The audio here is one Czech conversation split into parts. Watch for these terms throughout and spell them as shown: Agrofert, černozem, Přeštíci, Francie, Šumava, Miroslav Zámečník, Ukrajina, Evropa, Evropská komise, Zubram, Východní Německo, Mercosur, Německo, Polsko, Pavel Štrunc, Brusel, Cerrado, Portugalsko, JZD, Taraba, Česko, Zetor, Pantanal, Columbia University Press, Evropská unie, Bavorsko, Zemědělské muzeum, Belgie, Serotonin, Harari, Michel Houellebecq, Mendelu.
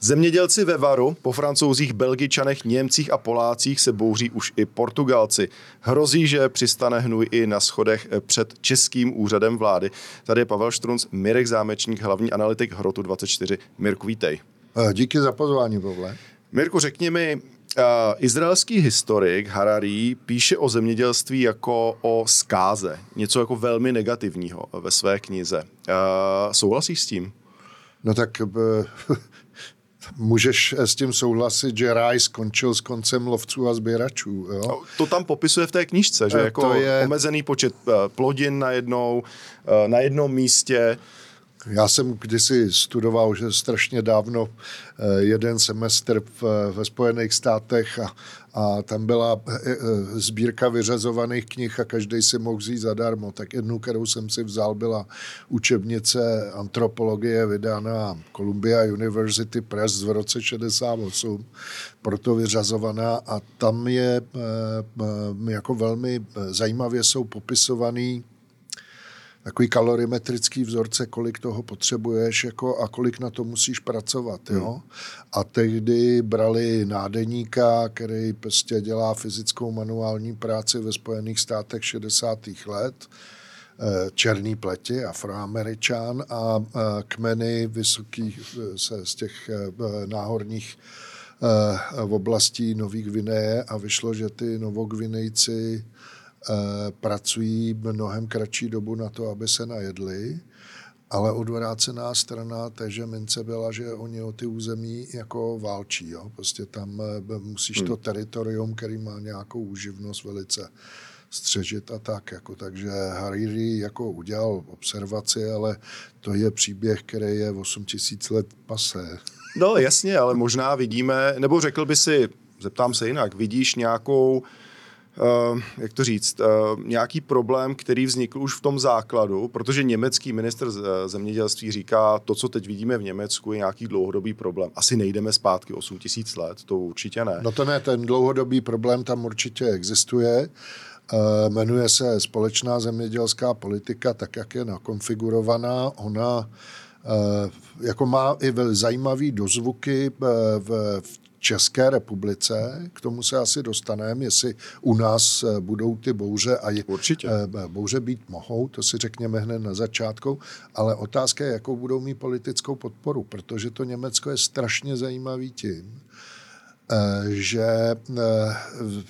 Zemědělci ve varu, po Francouzích, Belgičanech, Němcích a Polácích se bouří už i Portugalci. Hrozí, že přistane hnůj i na schodech před českým úřadem vlády. Tady je Pavel Štrunc, Mirek Zámečník, hlavní analytik Hrotu 24. Mirku, vítej. Díky za pozvání, Pavle. Mirku, řekni mi, izraelský historik Harari píše o zemědělství jako o zkáze, něco jako velmi negativního ve své knize. Souhlasíš s tím? No tak... Můžeš s tím souhlasit, že ráj skončil s koncem lovců a sběračů. Jo? To tam popisuje v té knížce, že jako je... omezený počet plodin na jednom místě. Já jsem kdysi studoval, že strašně dávno, jeden semestr ve Spojených státech a tam byla sbírka vyřazovaných knih a každý si mohl vzít zadarmo. Tak jednu, kterou jsem si vzal, byla učebnice antropologie vydána Columbia University Press v roce 68, proto vyřazovaná, a tam je jako velmi zajímavě jsou popisovaný takový kalorimetrický vzorce, kolik toho potřebuješ jako, a kolik na to musíš pracovat. Jo? A tehdy brali nádeníka, který prostě dělá fyzickou manuální práci ve Spojených státech 60. let, černý pleti, Afroameričan, a kmeny vysokých se z těch náhorních oblastí Nový Gvineje, a vyšlo, že ty Novogvinejci pracují mnohem kratší dobu na to, aby se najedli, ale odvrácená strana téže mince byla, že oni o ty území jako válčí. Jo? Prostě tam musíš to teritorium, který má nějakou úživnost, velice střežit a tak. Jako. Takže Hariri jako udělal observaci, ale to je příběh, který je 8000 let pasé. No jasně, ale možná vidíme, nebo řekl by si, zeptám se jinak, vidíš nějakou jak to říct, nějaký problém, který vznikl už v tom základu, protože německý ministr zemědělství říká, to, co teď vidíme v Německu, je nějaký dlouhodobý problém. Asi nejdeme zpátky 8000 let, to určitě ne. No to ne, ten dlouhodobý problém tam určitě existuje. Jmenuje se společná zemědělská politika, tak jak je nakonfigurovaná. Ona jako má i zajímavý dozvuky v České republice, k tomu se asi dostaneme, jestli u nás budou ty bouře a určitě. Bouře být mohou, to si řekněme hned na začátku, ale otázka je, jakou budou mít politickou podporu, protože to Německo je strašně zajímavý tím, že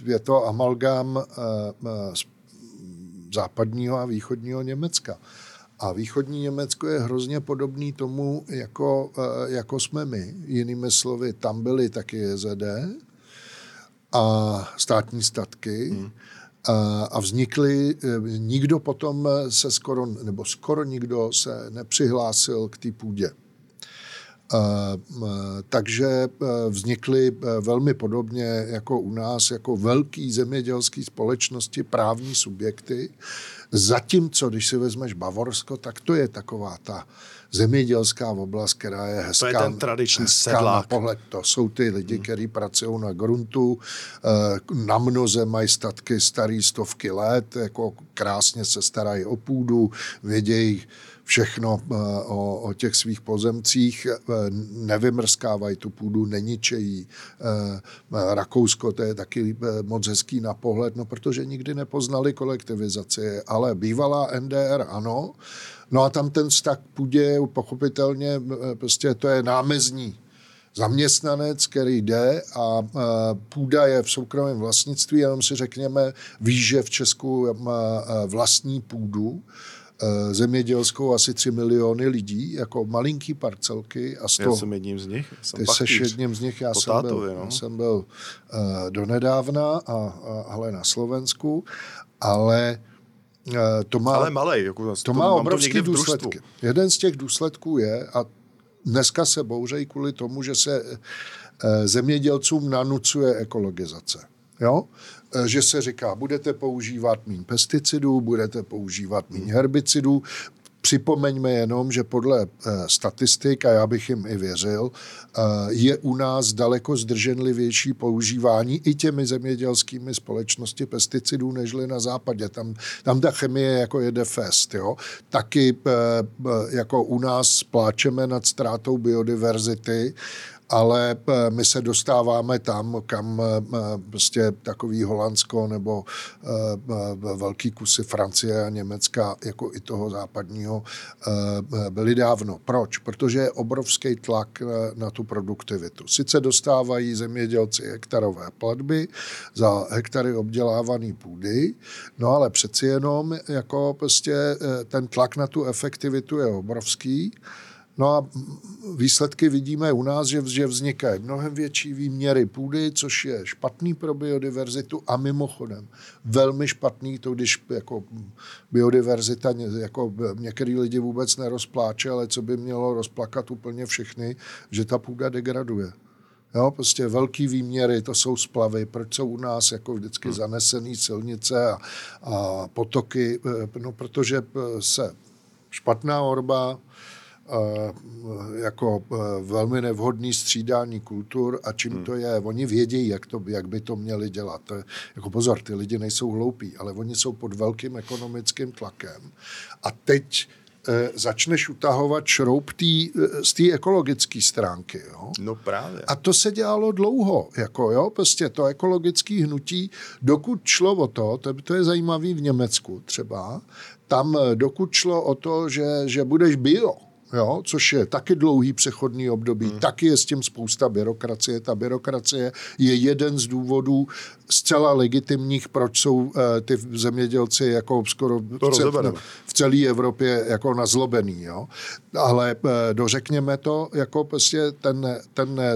je to amalgám západního a východního Německa. A východní Německo je hrozně podobný tomu, jako jsme my. Jinými slovy, tam byly taky JZD a státní statky a vznikly, nikdo potom se skoro nikdo se nepřihlásil k té půdě. Takže vznikly velmi podobně jako u nás, jako velký zemědělský společnosti, právní subjekty. Zatímco, když si vezmeš Bavorsko, tak to je taková ta zemědělská oblast, která je hezká. To je ten tradiční sedlák. Na pohled. To jsou ty lidi, kteří pracují na gruntu, na mnoze mají statky staré stovky let, jako krásně se starají o půdu, vědějí všechno o těch svých pozemcích, nevymrskávají tu půdu, neničejí. Rakousko, to je taky moc hezký na pohled, no protože nikdy nepoznali kolektivizaci, ale bývalá NDR ano, no a tam ten vztah k půdě pochopitelně, prostě to je námezní zaměstnanec, který jde, a půda je v soukromém vlastnictví, jenom si řekněme, ví, že v Česku vlastní půdu, zemědělskou asi 3 miliony lidí, jako malinký parcelky. A 100. Já jsem jedním z nich. Ty seš jedním z nich, já jsem byl donedávna, ale na Slovensku, ale to má, ale malej, jako to má obrovský důsledky. Jeden z těch důsledků je, a dneska se bouřejí kvůli tomu, že se zemědělcům nanucuje ekologizace. Jo? Že se říká, budete používat méně pesticidů, budete používat méně herbicidů. Připomeňme jenom, že podle statistik, a já bych jim i věřil, je u nás daleko zdrženlivější používání i těmi zemědělskými společnosti pesticidů, nežli na západě. Tam ta chemie jako jede fest. Jo? Taky jako u nás pláčeme nad ztrátou biodiverzity, ale my se dostáváme tam, kam prostě takový Holandsko nebo velký kusy Francie a Německa, jako i toho západního, byly dávno. Proč? Protože je obrovský tlak na tu produktivitu. Sice dostávají zemědělci hektarové platby za hektary obdělávané půdy, no ale přeci jenom jako prostě ten tlak na tu efektivitu je obrovský. No a výsledky vidíme u nás, že vznikají mnohem větší výměry půdy, což je špatný pro biodiverzitu a mimochodem velmi špatný, to když jako biodiverzita, jako některý lidi vůbec nerozpláče, ale co by mělo rozplakat úplně všechny, že ta půda degraduje. Jo, prostě velký výměry, to jsou splavy, proč jsou u nás jako vždycky zanesený silnice a potoky, no protože se špatná orba, jako velmi nevhodný střídání kultur a čím to je, oni vědějí, jak by to měli dělat. Jako pozor, ty lidi nejsou hloupí, ale oni jsou pod velkým ekonomickým tlakem. A teď začneš utahovat šroub z té ekologické stránky. Jo? No právě. A to se dělalo dlouho. Jako, jo? Prostě to ekologické hnutí, dokud šlo o to je zajímavé v Německu třeba, tam dokud šlo o to, že budeš bio, jo, což je taky dlouhý přechodný období, taky je s tím spousta byrokracie. Ta byrokracie je jeden z důvodů zcela legitimních, proč jsou ty zemědělci jako skoro v celé Evropě jako nazlobený. Jo. Ale dořekněme to, jako prostě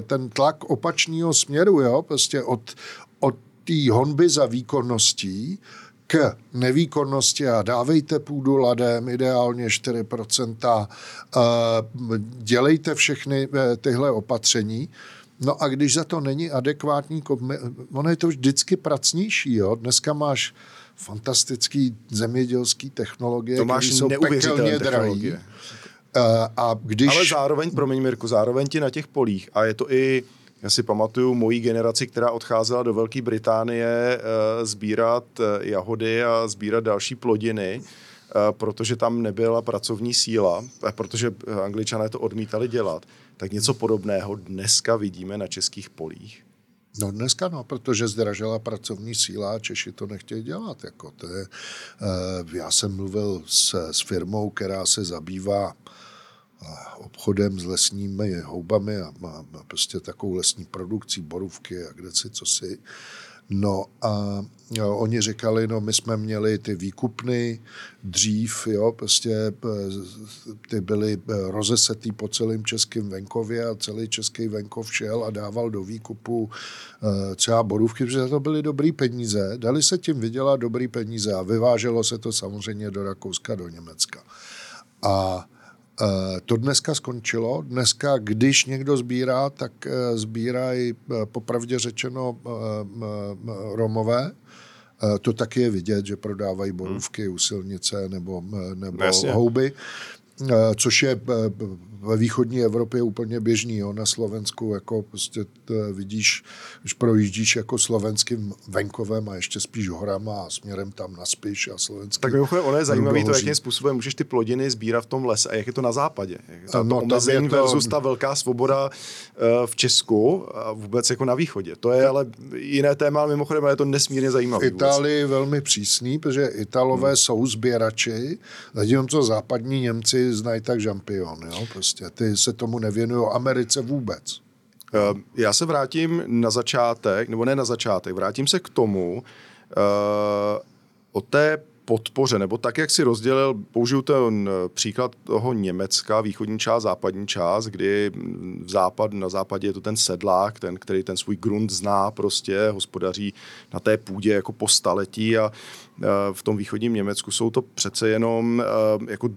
ten tlak opačného směru, jo, prostě od té honby za výkonností k nevýkonnosti a dávejte půdu ladem, ideálně 4%, dělejte všechny tyhle opatření. No a když za to není adekvátní, ono je to vždycky pracnější. Jo? Dneska máš fantastický zemědělský technologie, to máš, které jsou pekelně drahé. Ale zároveň, promiň Mirku, zároveň ti na těch polích, a je to i... Já si pamatuju mojí generaci, která odcházela do Velké Británie sbírat jahody a sbírat další plodiny, protože tam nebyla pracovní síla, protože Angličané to odmítali dělat. Tak něco podobného dneska vidíme na českých polích. No dneska no, protože zdražela pracovní síla a Češi to nechtějí dělat. Jako to je, já jsem mluvil s firmou, která se zabývá obchodem s lesními houbami a mám prostě takovou lesní produkci, borůvky a kdesi cosi. No a jo, oni říkali, no my jsme měli ty výkupny dřív, jo, prostě ty byly rozesetý po celém českém venkově a celý český venkov šel a dával do výkupu třeba borůvky, protože to byly dobrý peníze, dali se tím vydělat dobrý peníze a vyváželo se to samozřejmě do Rakouska, do Německa. A to dneska skončilo. Dneska, když někdo sbírá, tak sbírají popravdě řečeno Romové. To taky je vidět, že prodávají borůvky u silnice nebo houby, což je ve východní Evropě úplně běžný. Jo. Na Slovensku jako prostě vidíš, když projíždíš jako slovenským venkovem a ještě spíš horama a směrem tam na Spiš a slovenský. Tak mimochodem, ono je zajímavé to, jakým způsobem můžeš ty plodiny sbírat v tom lese a jak je to na západě. No, omezení versus ta velká svoboda v Česku a vůbec jako na východě. To je ale jiné téma, ale mimochodem je to nesmírně zajímavé. V Itálii velmi přísný, protože Italové jsou sběrači, zatímco západní Němci znají tak žampion, jo, prostě. Ty se tomu nevěnují Americe vůbec. Já se vrátím na začátek, nebo ne na začátek, vrátím se k tomu o té podpoře, nebo tak, jak si rozdělil, použiju ten příklad toho Německa, východní část, západní část, kdy na západě je to ten sedlák, ten, který ten svůj grunt zná prostě, hospodaří na té půdě jako po staletí a v tom východním Německu jsou to přece jenom jako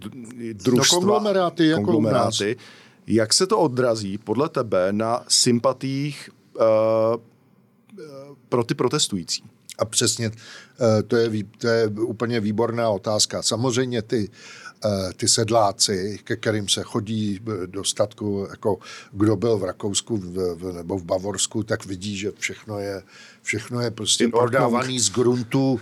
družstva. No konglomeráty. Jako jak se to odrazí podle tebe na sympatích pro ty protestující? A přesně, to je úplně výborná otázka. Samozřejmě ty ty sedláci, ke kterým se chodí do statku, jako kdo byl v Rakousku nebo v Bavorsku, tak vidí, že všechno je prostě prodávaný z gruntu,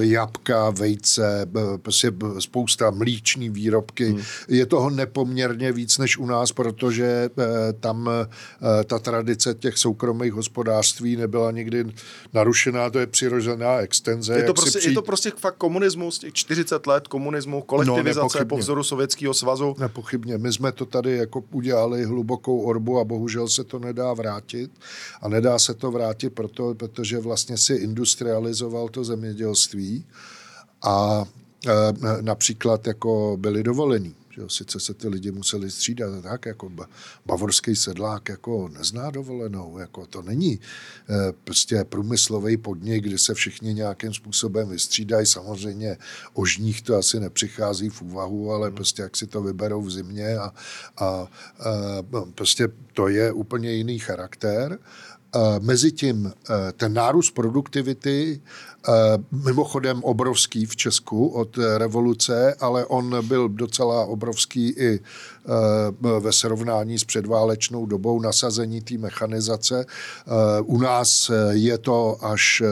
jabka, vejce, prostě spousta mlíční výrobky. Je toho nepoměrně víc než u nás, protože tam ta tradice těch soukromých hospodářství nebyla nikdy narušená, to je přirozená extenze. Je to prostě fakt komunismus, těch 40 let komunismu, kolektivizace po vzoru Sovětského svazu. Nepochybně. My jsme to tady jako udělali hlubokou orbu a bohužel se to nedá vrátit. A nedá se to vrátit, protože vlastně si industrializoval to zemědělství a například jako byli dovolení. Že sice se ty lidi museli střídat, tak jako bavorský sedlák jako nezná dovolenou, jako to není prostě průmyslový podnik, kde se všichni nějakým způsobem vystřídají, samozřejmě o žních to asi nepřichází v úvahu, ale prostě jak si to vyberou v zimě a prostě to je úplně jiný charakter. Mezitím ten nárůst produktivity, mimochodem obrovský v Česku od revoluce, ale on byl docela obrovský i ve srovnání s předválečnou dobou nasazení té mechanizace. U nás je to až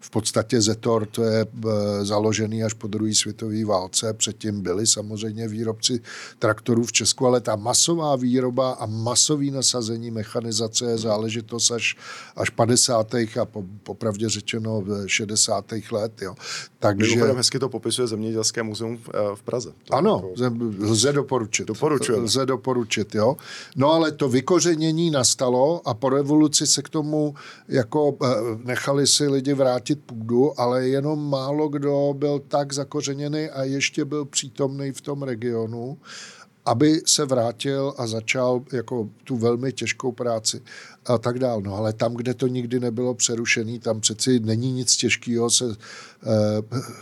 v podstatě Zetor, to je založený až po druhé světové válce, předtím byli samozřejmě výrobci traktorů v Česku, ale ta masová výroba a masový nasazení mechanizace je záležitost až 50. a popravdě řečeno 60. let. Jo. Takže... Mimochodem hezky to popisuje Zemědělské muzeum v Praze. To ano, lze doporučit. Lze doporučit, jo. No ale to vykořenění nastalo a po revoluci se k tomu jako nechali si lidi vrátit půdu, ale jenom málo kdo byl tak zakořeněný a ještě byl přítomný v tom regionu, aby se vrátil a začal jako tu velmi těžkou práci a tak dál. No ale tam, kde to nikdy nebylo přerušené, tam přeci není nic těžkého se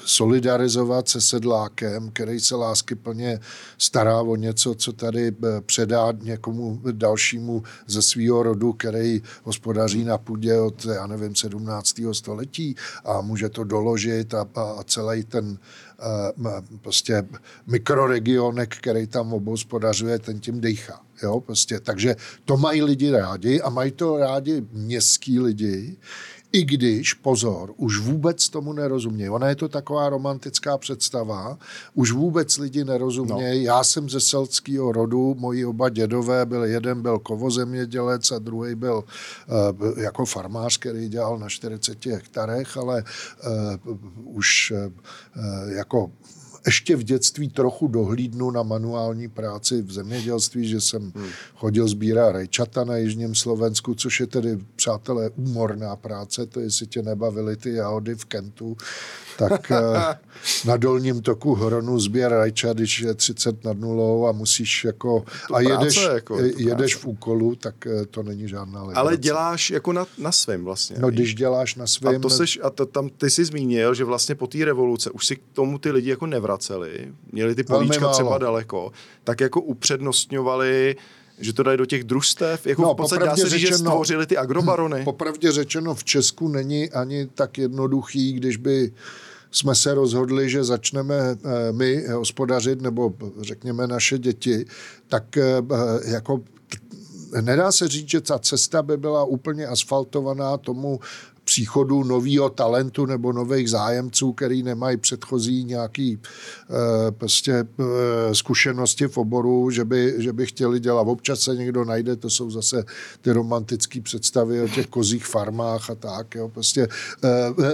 solidarizovat se sedlákem, který se láskyplně stará o něco, co tady předá někomu dalšímu ze svého rodu, který hospodaří na půdě od, 17. století a může to doložit a celý ten prostě mikroregionek, který tam obhospodařuje, ten tím dejchá. Jo, prostě. Takže to mají lidi rádi a mají to rádi městský lidi, i když, pozor, už vůbec tomu nerozumějí. Ona je to taková romantická představa, už vůbec lidi nerozumějí. No. Já jsem ze selského rodu, moji oba dědové, jeden byl kovozemědělec a druhý byl jako farmář, který dělal na 40 hektarech, ale už jako... Ještě v dětství trochu dohlídnu na manuální práci v zemědělství, že jsem chodil sbírat rajčata na jižním Slovensku, což je tedy, přátelé, úmorná práce. To jestli tě nebavily ty jahody v Kentu, tak na dolním toku Hronu sběr rajčat, když je 30 nad nulou a musíš jako... A jedeš v úkolu, tak to není žádná legrace. Ale děláš jako na svém vlastně. No, když děláš na svém... A tam ty jsi zmínil, že vlastně po té revoluce už si k tomu ty lidi jako nevraceli, měli ty políčka třeba daleko, tak jako upřednostňovali, že to dají do těch družstev, jako no, v podstatě dá se říct, že stvořili ty agrobarony. Popravdě řečeno, v Česku není ani tak jednoduchý, když by jsme se rozhodli, že začneme my hospodařit, nebo řekněme naše děti, tak jako nedá se říct, že ta cesta by byla úplně asfaltovaná tomu příchodu nového talentu nebo nových zájemců, který nemají předchozí nějaký zkušenosti v oboru, že by chtěli dělat. Občas se někdo najde, to jsou zase ty romantické představy o těch kozích farmách a tak. Jo, prostě,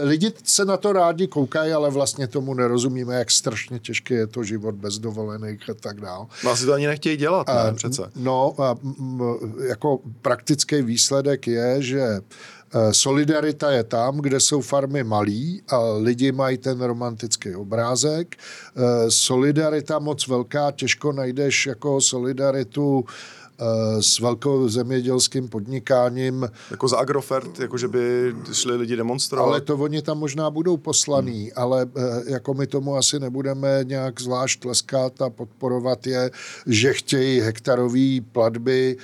lidi se na to rádi koukají, ale vlastně tomu nerozumíme, jak strašně těžké je to život bez dovolených a tak dál. Asi to ani nechtějí dělat, ne, přece. No, jako praktický výsledek je, že solidarita je tam, kde jsou farmy malí a lidi mají ten romantický obrázek. Solidarita moc velká, těžko najdeš jako solidaritu s velkou zemědělským podnikáním. Jako za Agrofert, jakože by šli lidi demonstrovat. Ale to oni tam možná budou poslaní, ale jako my tomu asi nebudeme nějak zvlášť tleskat a podporovat je, že chtějí hektarový platby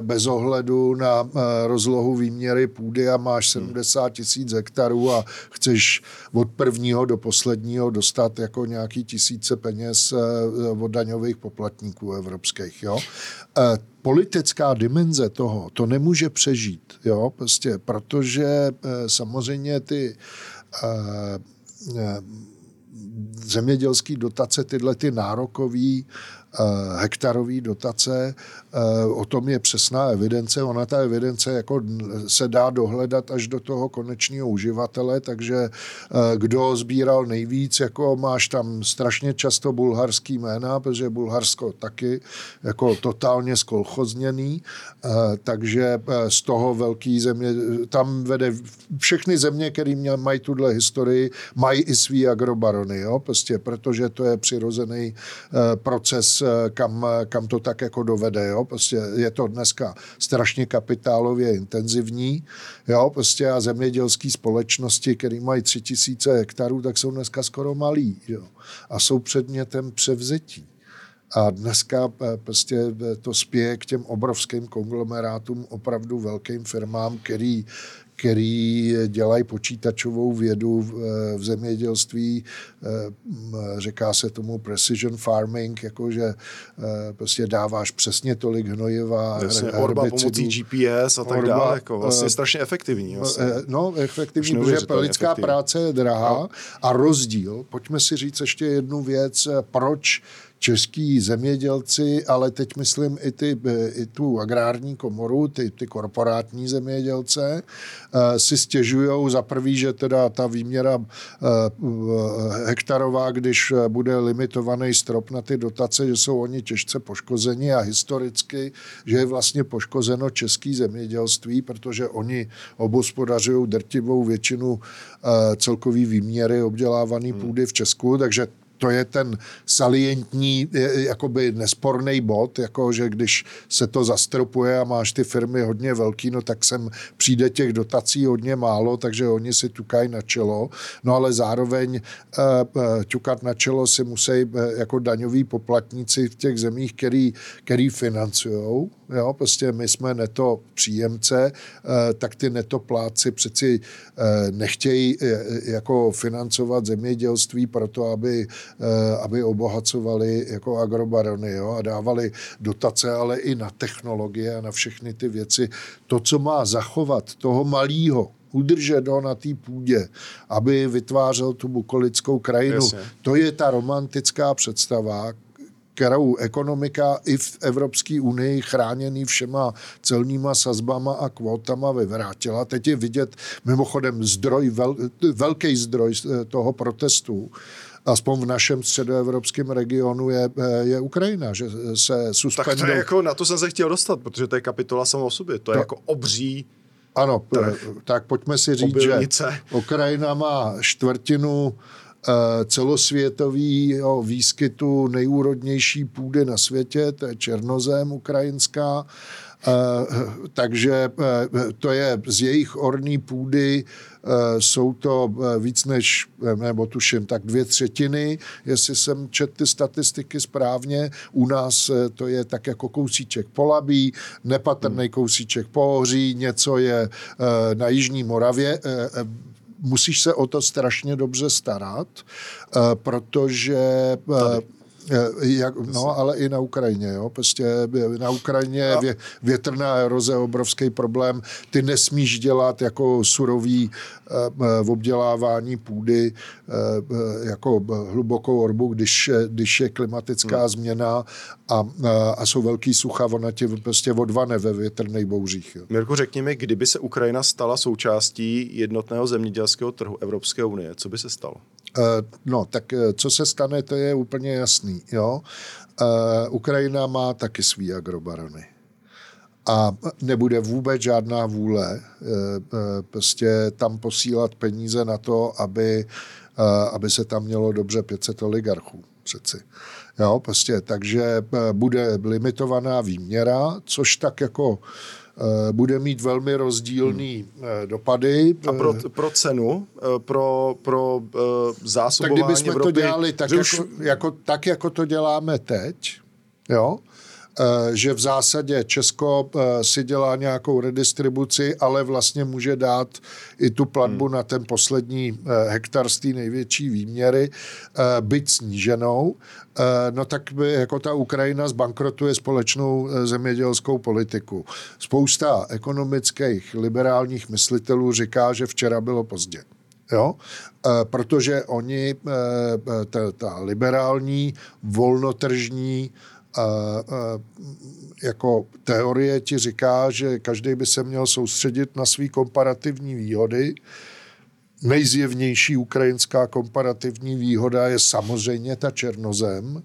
bez ohledu na rozlohu výměry půdy a máš 70 000 hektarů a chceš od prvního do posledního dostat jako nějaký tisíce peněz od daňových poplatníků evropských, jo. Politická dimenze toho, to nemůže přežít, jo, prostě, protože samozřejmě ty zemědělský dotace, tyhle ty nárokový hektarový dotace, o tom je přesná evidence, ona ta evidence jako se dá dohledat až do toho konečního uživatele, takže kdo sbíral nejvíc, jako máš tam strašně často bulharský jména, protože Bulharsko taky jako totálně skolchozněný, takže z toho velký země, tam vede všechny země, které mají tuhle historii, mají i svý agrobarony, jo, prostě, protože to je přirozený proces, kam to tak jako dovede, jo? Prostě je to dneska strašně kapitálově intenzivní, jo? Prostě a zemědělské společnosti, které mají 3000 hektarů, tak jsou dneska skoro malí, jo? A jsou předmětem převzetí. A dneska prostě to spěje k těm obrovským konglomerátům, opravdu velkým firmám, který dělají počítačovou vědu v zemědělství, říká se tomu precision farming, jakože prostě dáváš přesně tolik hnojiva, orba pomocí GPS a tak dále, jako vlastně strašně efektivní. Vlastně. No, efektivní, protože lidská práce je drahá, no. A rozdíl, pojďme si říct ještě jednu věc, proč český zemědělci, ale teď myslím i tu agrární komoru, ty korporátní zemědělce, si stěžujou za prvý, že teda ta výměra hektarová, když bude limitovaný strop na ty dotace, že jsou oni těžce poškozeni a historicky, že je vlastně poškozeno český zemědělství, protože oni obhospodařují drtivou většinu celkový výměry obdělávaný půdy v Česku, takže to je ten salientní, jakoby nesporný bod, jako že když se to zastropuje a máš ty firmy hodně velký, no tak sem přijde těch dotací hodně málo, takže oni si tukají na čelo, no ale zároveň tukat na čelo si musí jako daňoví poplatníci v těch zemích, který financujou, jo, prostě my jsme neto příjemce, tak ty netopláci přeci nechtějí jako financovat zemědělství proto, aby obohacovali jako agrobarony, jo, a dávali dotace, ale i na technologie a na všechny ty věci. To, co má zachovat toho malýho, udržet ho na té půdě, aby vytvářel tu bukolickou krajinu, jasně. To je ta romantická představa, kterou ekonomika i v Evropské unii chráněný všema celníma sazbama a kvótama vyvrátila. Teď je vidět mimochodem velký zdroj toho protestu, aspoň v našem středoevropském regionu je Ukrajina, že se suspenduje. Tak to je jako, na to jsem se chtěl dostat, protože to je kapitola sama o sobě. To je jako obří. Ano, tak pojďme si říct, obilnice. Že Ukrajina má čtvrtinu celosvětového výskytu nejúrodnější půdy na světě, to je černozem ukrajinská. Takže to je z jejich orné půdy, jsou to víc než, nebo tuším, tak 2/3, jestli jsem četl ty statistiky správně, u nás to je tak jako kousíček Polabí, nepatrný kousíček Pohoří, něco je na Jižní Moravě, musíš se o to strašně dobře starat, protože... No, ale i na Ukrajině, jo. Prostě na Ukrajině větrná eroze obrovský problém. Ty nesmíš dělat jako surový v obdělávání půdy jako hlubokou orbu, když je klimatická změna a jsou velký sucha, ona ti prostě odvane ve větrných bouřích. Jo. Mirko, řekni mi, kdyby se Ukrajina stala součástí jednotného zemědělského trhu Evropské unie, co by se stalo? No, tak co se stane, to je úplně jasný. Jo? Ukrajina má taky svý agrobarony. A nebude vůbec žádná vůle prostě tam posílat peníze na to, aby se tam mělo dobře 500 oligarchů přeci. Jo, prostě, takže bude limitovaná výměra, což tak jako bude mít velmi rozdílný dopady. A pro cenu, pro zásobování Evropy. Tak kdybychom to dělali tak, jako to děláme teď, jo, že v zásadě Česko si dělá nějakou redistribuci, ale vlastně může dát i tu platbu na ten poslední hektar z té největší výměry, byť sníženou, no tak by jako ta Ukrajina zbankrotuje společnou zemědělskou politiku. Spousta ekonomických liberálních myslitelů říká, že včera bylo pozdě. Jo? Protože oni, ta liberální, volnotržní jako teorie ti říká, že každý by se měl soustředit na své komparativní výhody. Nejzjevnější ukrajinská komparativní výhoda je samozřejmě ta černozem.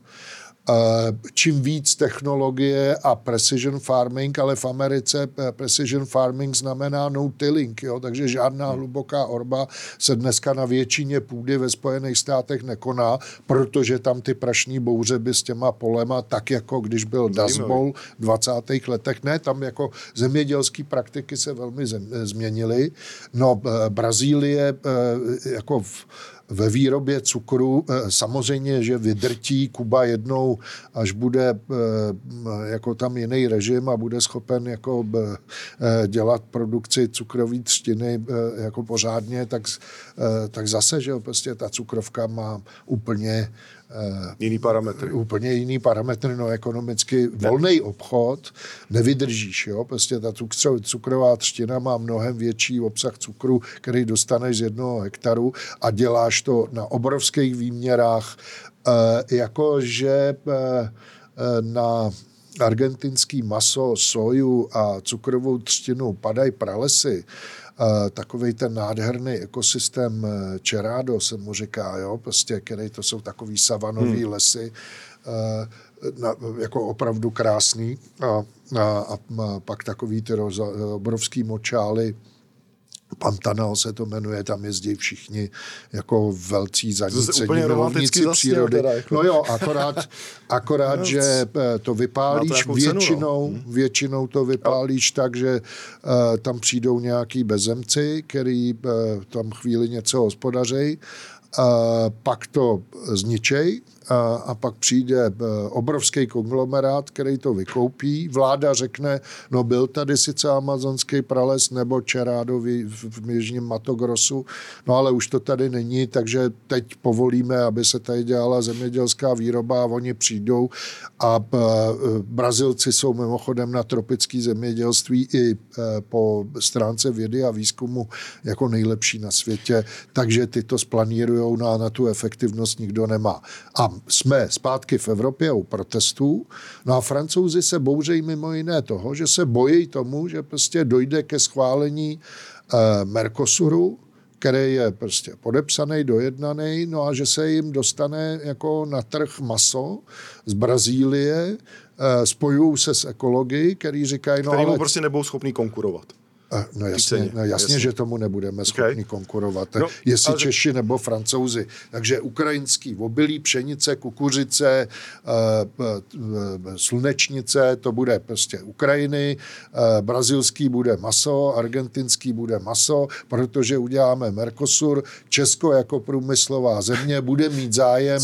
Čím víc technologie a precision farming, ale v Americe precision farming znamená no tilling, jo? Takže žádná hluboká orba se dneska na většině půdy ve Spojených státech nekoná, protože tam ty prašní bouře by s těma polema, tak jako když byl Dust Bowl v 20. letech, ne, tam jako zemědělské praktiky se velmi změnily. No, Brazílie jako ve výrobě cukru, samozřejmě, že vydrtí Kuba jednou, až bude jako tam jiný režim a bude schopen jako dělat produkci cukrové třtiny jako pořádně, tak zase, že prostě ta cukrovka má úplně jiný parametry. Úplně jiný parametry, no ekonomicky volný obchod nevydržíš, jo, prostě ta cukrová třtina má mnohem větší obsah cukru, který dostaneš z 1 hektaru a děláš to na obrovských výměrách, jakože na argentinský maso, soju a cukrovou třtinu padají pralesy. Takovej ten nádherný ekosystém Cerrado se mu říká, jo, prostě, který to jsou takový savanový lesy, jako opravdu krásný a pak takový ty obrovský močály, Pantanal se to jmenuje, tam jezdí všichni jako velcí zanícení milovníci přírody. No jo, akorát že to vypálíš většinou to vypálíš tak, že tam přijdou nějaký bezemci, který tam chvíli něco hospodařejí, pak to zničej a pak přijde obrovský konglomerát, který to vykoupí. Vláda řekne, no byl tady sice amazonský prales nebo Cerrado v jižním Mato Grossu, no ale už to tady není, takže teď povolíme, aby se tady dělala zemědělská výroba a oni přijdou. A Brazilci jsou mimochodem na tropické zemědělství i po stránce vědy a výzkumu jako nejlepší na světě, takže ty to splanírujou, no a na tu efektivnost nikdo nemá. A jsme zpátky v Evropě u protestů. No a Francouzi se bouřejí mimo jiné toho, že se bojí tomu, že prostě dojde ke schválení Mercosuru, který je prostě podepsaný, dojednaný, no a že se jim dostane jako na trh maso z Brazílie, spojují se s ekology, který říkají... No, kterýmu ale... prostě nebudou schopný konkurovat. No jasně, že tomu nebudeme schopni konkurovat, no, jestli ale... Češi nebo Francouzi. Takže ukrajinský obilí, pšenice, kukuřice, slunečnice, to bude prostě Ukrajiny, brazilský bude maso, argentinský bude maso, protože uděláme Mercosur, Česko jako průmyslová země bude mít zájem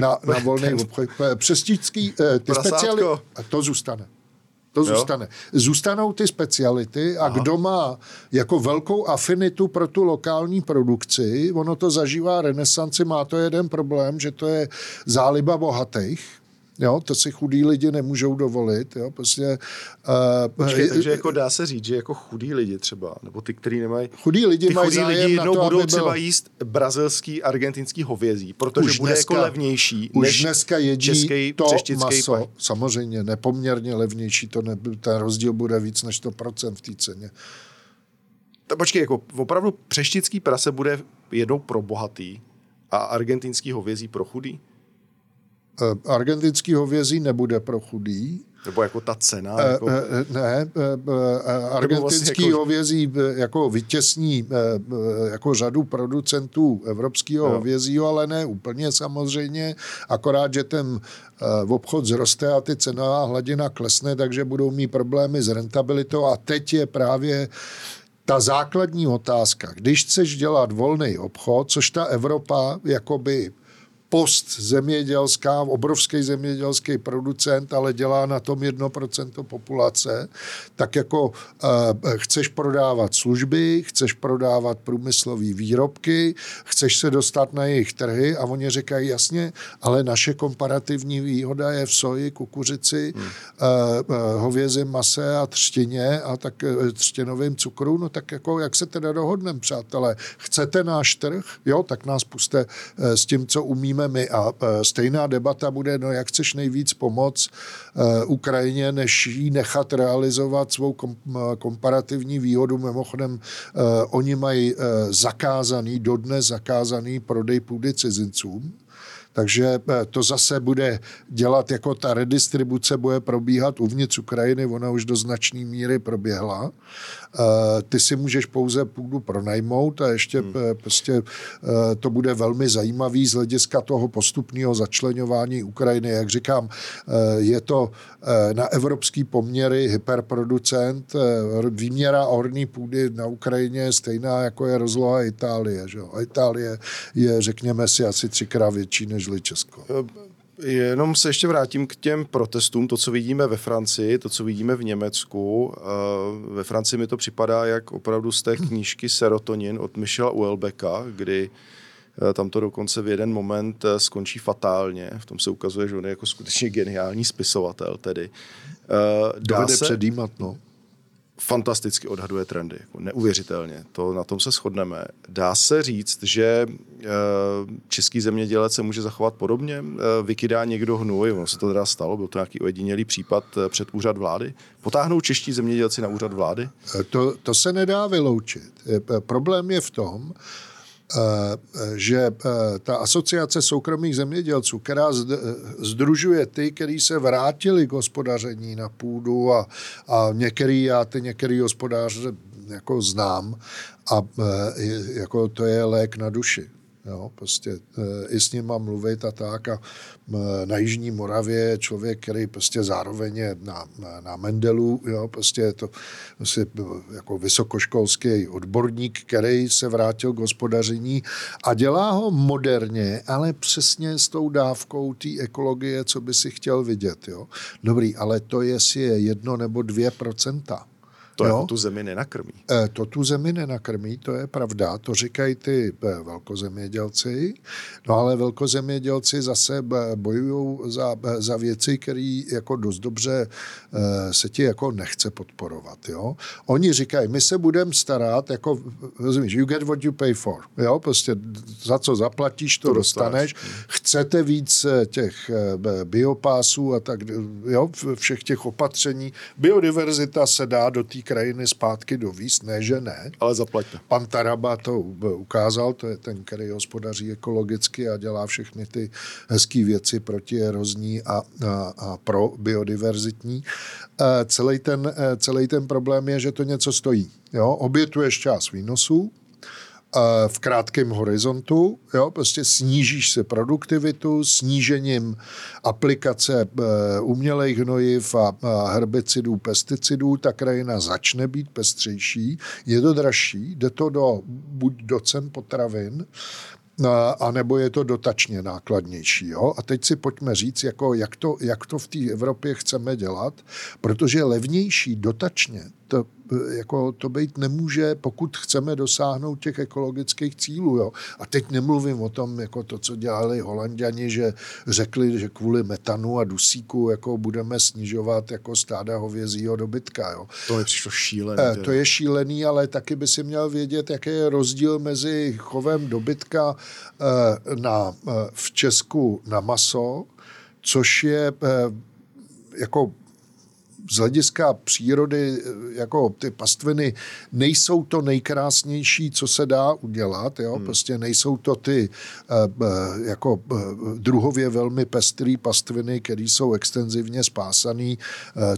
na volný obchod. Přestičský, ty speciály, to zůstane. Zůstane. Zůstanou ty speciality a kdo má jako velkou afinitu pro tu lokální produkci, ono to zažívá renesanci, má to jeden problém, že to je záliba bohatých. Jo, to si chudí lidi nemůžou dovolit. Jo, prostě, takže jako dá se říct, že jako chudí lidi třeba, nebo ty, kteří nemají... Chudí lidi mají zájem na to, aby budou třeba jíst brazilský, argentinský hovězí, protože už bude dneska, jako levnější než dneska jedí český, to maso. Samozřejmě, nepoměrně levnější, ten rozdíl bude víc než 100% v té ceně. Počkej, jako opravdu přeštický prase bude jednou pro bohatý a argentinský hovězí pro chudý? Argentinský hovězí nebude pro chudý, Nebo jako ta cena? Jako... Ne, argentinský jako... hovězí jako vytěsní jako řadu producentů evropského hovězího, ale ne úplně samozřejmě, akorát, že ten obchod zroste a ty cenová hladina klesne, takže budou mít problémy s rentabilitou a teď je právě ta základní otázka. Když chceš dělat volný obchod, což ta Evropa jakoby postzemědělská, obrovský zemědělský producent, ale dělá na tom 1% populace, tak jako chceš prodávat služby, chceš prodávat průmyslové výrobky, chceš se dostat na jejich trhy a oni říkají jasně, ale naše komparativní výhoda je v soji, kukuřici, hovězím mase a třtině a tak třtinovým cukru, no tak jako jak se teda dohodneme, přátelé? Chcete náš trh? Jo, tak nás puste s tím, co umíme my. A stejná debata bude, no jak chceš nejvíc pomoct Ukrajině, než jí nechat realizovat svou komparativní výhodu. Mimochodem, oni mají zakázaný, dodnes zakázaný prodej půdy cizincům. Takže to zase bude dělat, jako ta redistribuce bude probíhat uvnitř Ukrajiny, ona už do značné míry proběhla. Ty si můžeš pouze půdu pronajmout a ještě prostě to bude velmi zajímavý z hlediska toho postupného začleňování Ukrajiny. Jak říkám, je to na evropský poměry hyperproducent. Výměra orní půdy na Ukrajině je stejná, jako je rozloha Itálie. Že? A Itálie je, řekněme si, asi 3x větší než Česko. Jenom se ještě vrátím k těm protestům, to, co vidíme ve Francii, to, co vidíme v Německu. Ve Francii mi to připadá jak opravdu z té knížky Serotonin od Michela Houellebecqa, kdy tam to dokonce v jeden moment skončí fatálně. V tom se ukazuje, že on je jako skutečně geniální spisovatel. Tedy. Dovede se předjímat, no. Fantasticky odhaduje trendy, jako neuvěřitelně. To, na tom se shodneme. Dá se říct, že český zemědělec se může zachovat podobně? Vykydá někdo hnůj, ono se to teda stalo, byl to nějaký ojedinělý případ před úřad vlády. Potáhnou čeští zemědělci na úřad vlády? To se nedá vyloučit. Problém je v tom, že ta asociace soukromých zemědělců, která združuje ty, kteří se vrátili k hospodaření na půdu a některý, já ty některý hospodáře jako znám a jako to je lék na duši. Jo, prostě i s nima mluvit a tak. A na Jižní Moravě je člověk, který prostě zároveň je na Mendelu, jo, prostě je to prostě jako vysokoškolský odborník, který se vrátil k hospodaření a dělá ho moderně, ale přesně s tou dávkou té ekologie, co by si chtěl vidět. Jo. Dobrý, ale to jestli je 1 nebo 2%. To no, tu zemi nenakrmí. To tu zemi nenakrmí, to je pravda. To říkají ty velkozemědělci. No ale velkozemědělci zase bojují za věci, které jako dost dobře se ti jako nechce podporovat. Jo? Oni říkají, my se budeme starat, jako, rozumíš, you get what you pay for. Jo? Prostě za co zaplatíš, to dostaneš. Chcete víc těch biopásů a tak, jo? Všech těch opatření. Biodiverzita se dá do té krajiny zpátky dovíst, ne, že ne. Ale zaplaťte. Pan Taraba to ukázal, to je ten, který hospodaří ekologicky a dělá všechny ty hezký věci protierozní a pro biodiverzitní. Celý ten problém je, že to něco stojí. Jo? Obětuješ část výnosů v krátkém horizontu, jo, prostě snížíš se produktivitu, snížením aplikace umělejch hnojiv a herbicidů, pesticidů, ta krajina začne být pestřejší, je to dražší, jde to buď do cen potravin, anebo je to dotačně nákladnější. Jo? A teď si pojďme říct, jako jak to v té Evropě chceme dělat, protože levnější dotačně to být nemůže, pokud chceme dosáhnout těch ekologických cílů. Jo. A teď nemluvím o tom, jako to, co dělali Holanďani, že řekli, že kvůli metanu a dusíku jako budeme snižovat jako stáda hovězího dobytka. Jo. To je přišlo šílený. To je šílený, ale taky by si měl vědět, jaký je rozdíl mezi chovem dobytka v Česku na maso, což je jako z hlediska přírody, jako ty pastviny, nejsou to nejkrásnější, co se dá udělat, jo? Prostě nejsou to ty jako druhově velmi pestrý pastviny, které jsou extenzivně spásaný.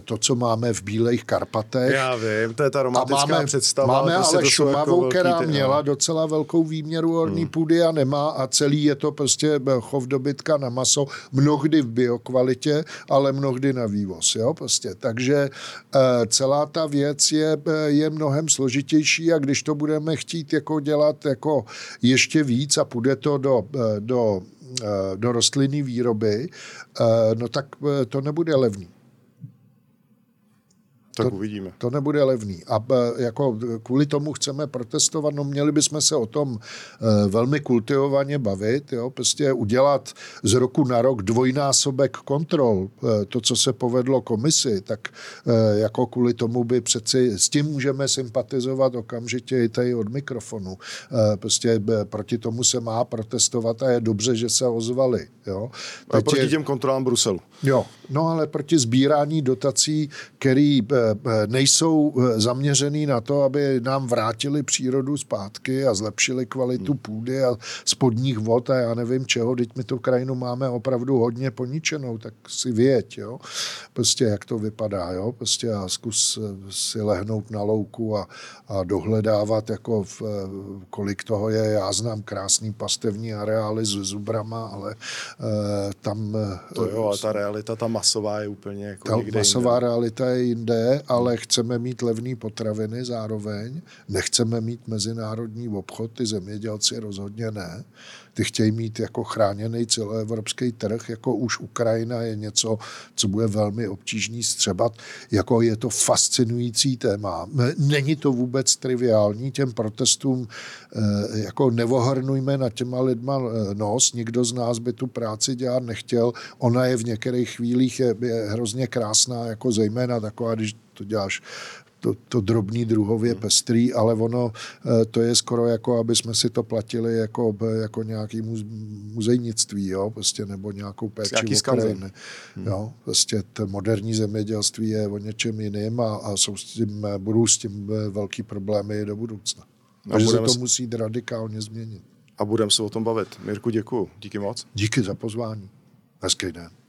To, co máme v Bílých Karpatech. Já vím, to je ta romantická představa. Máme ale Šumavu, která měla docela velkou výměru orní půdy a nemá, a celý je to prostě chov dobytka na maso, mnohdy v biokvalitě, ale mnohdy na vývoz. Jo? Prostě. Takže celá ta věc je mnohem složitější, a když to budeme chtít jako dělat jako ještě víc a půjde to do rostlinné výroby, no tak to nebude levný. Tak uvidíme. To nebude levný. A jako kvůli tomu chceme protestovat, no měli bychom se o tom velmi kultivovaně bavit, jo? Prostě udělat z roku na rok dvojnásobek kontrol. To, co se povedlo komisi, tak jako kvůli tomu by přeci, s tím můžeme sympatizovat okamžitě i tady od mikrofonu. Prostě proti tomu se má protestovat a je dobře, že se ozvali. Jo? A proti těm kontrolám Bruselu. Jo, no ale proti sbírání dotací, který nejsou zaměřený na to, aby nám vrátili přírodu zpátky a zlepšili kvalitu půdy a spodních vod a já nevím čeho, teď my tu krajinu máme opravdu hodně poničenou, tak si věď, jo, prostě jak to vypadá, jo, prostě a zkus si lehnout na louku a dohledávat, jako kolik toho je, já znám krásný pastevní areály s Zubrama, ale tam... To jo, ale ta realita, ta masová je úplně jako ta nikde masová jinde. Realita je jinde, ale chceme mít levné potraviny zároveň, nechceme mít mezinárodní obchod, ty zemědělci rozhodně ne. Ty chtějí mít jako chráněný celoevropský trh, jako už Ukrajina je něco, co bude velmi obtížný střebat, jako je to fascinující téma. Není to vůbec triviální, těm protestům jako nevohrnujme nad těma lidma nos, nikdo z nás by tu práci dělat nechtěl, ona je v některých chvílích je hrozně krásná, jako zejména taková, když to děláš to drobný druhově pestrý, ale ono, to je skoro jako, aby jsme si to platili jako nějaký muzejnictví, jo, prostě, nebo nějakou péči o krajiny. Jo, prostě to moderní zemědělství je o něčem jiným a budou s tím velký problémy do budoucna. Takže se to musí radikálně změnit. A budeme se o tom bavit. Mirku, děkuju. Díky moc. Díky za pozvání. Hezký den.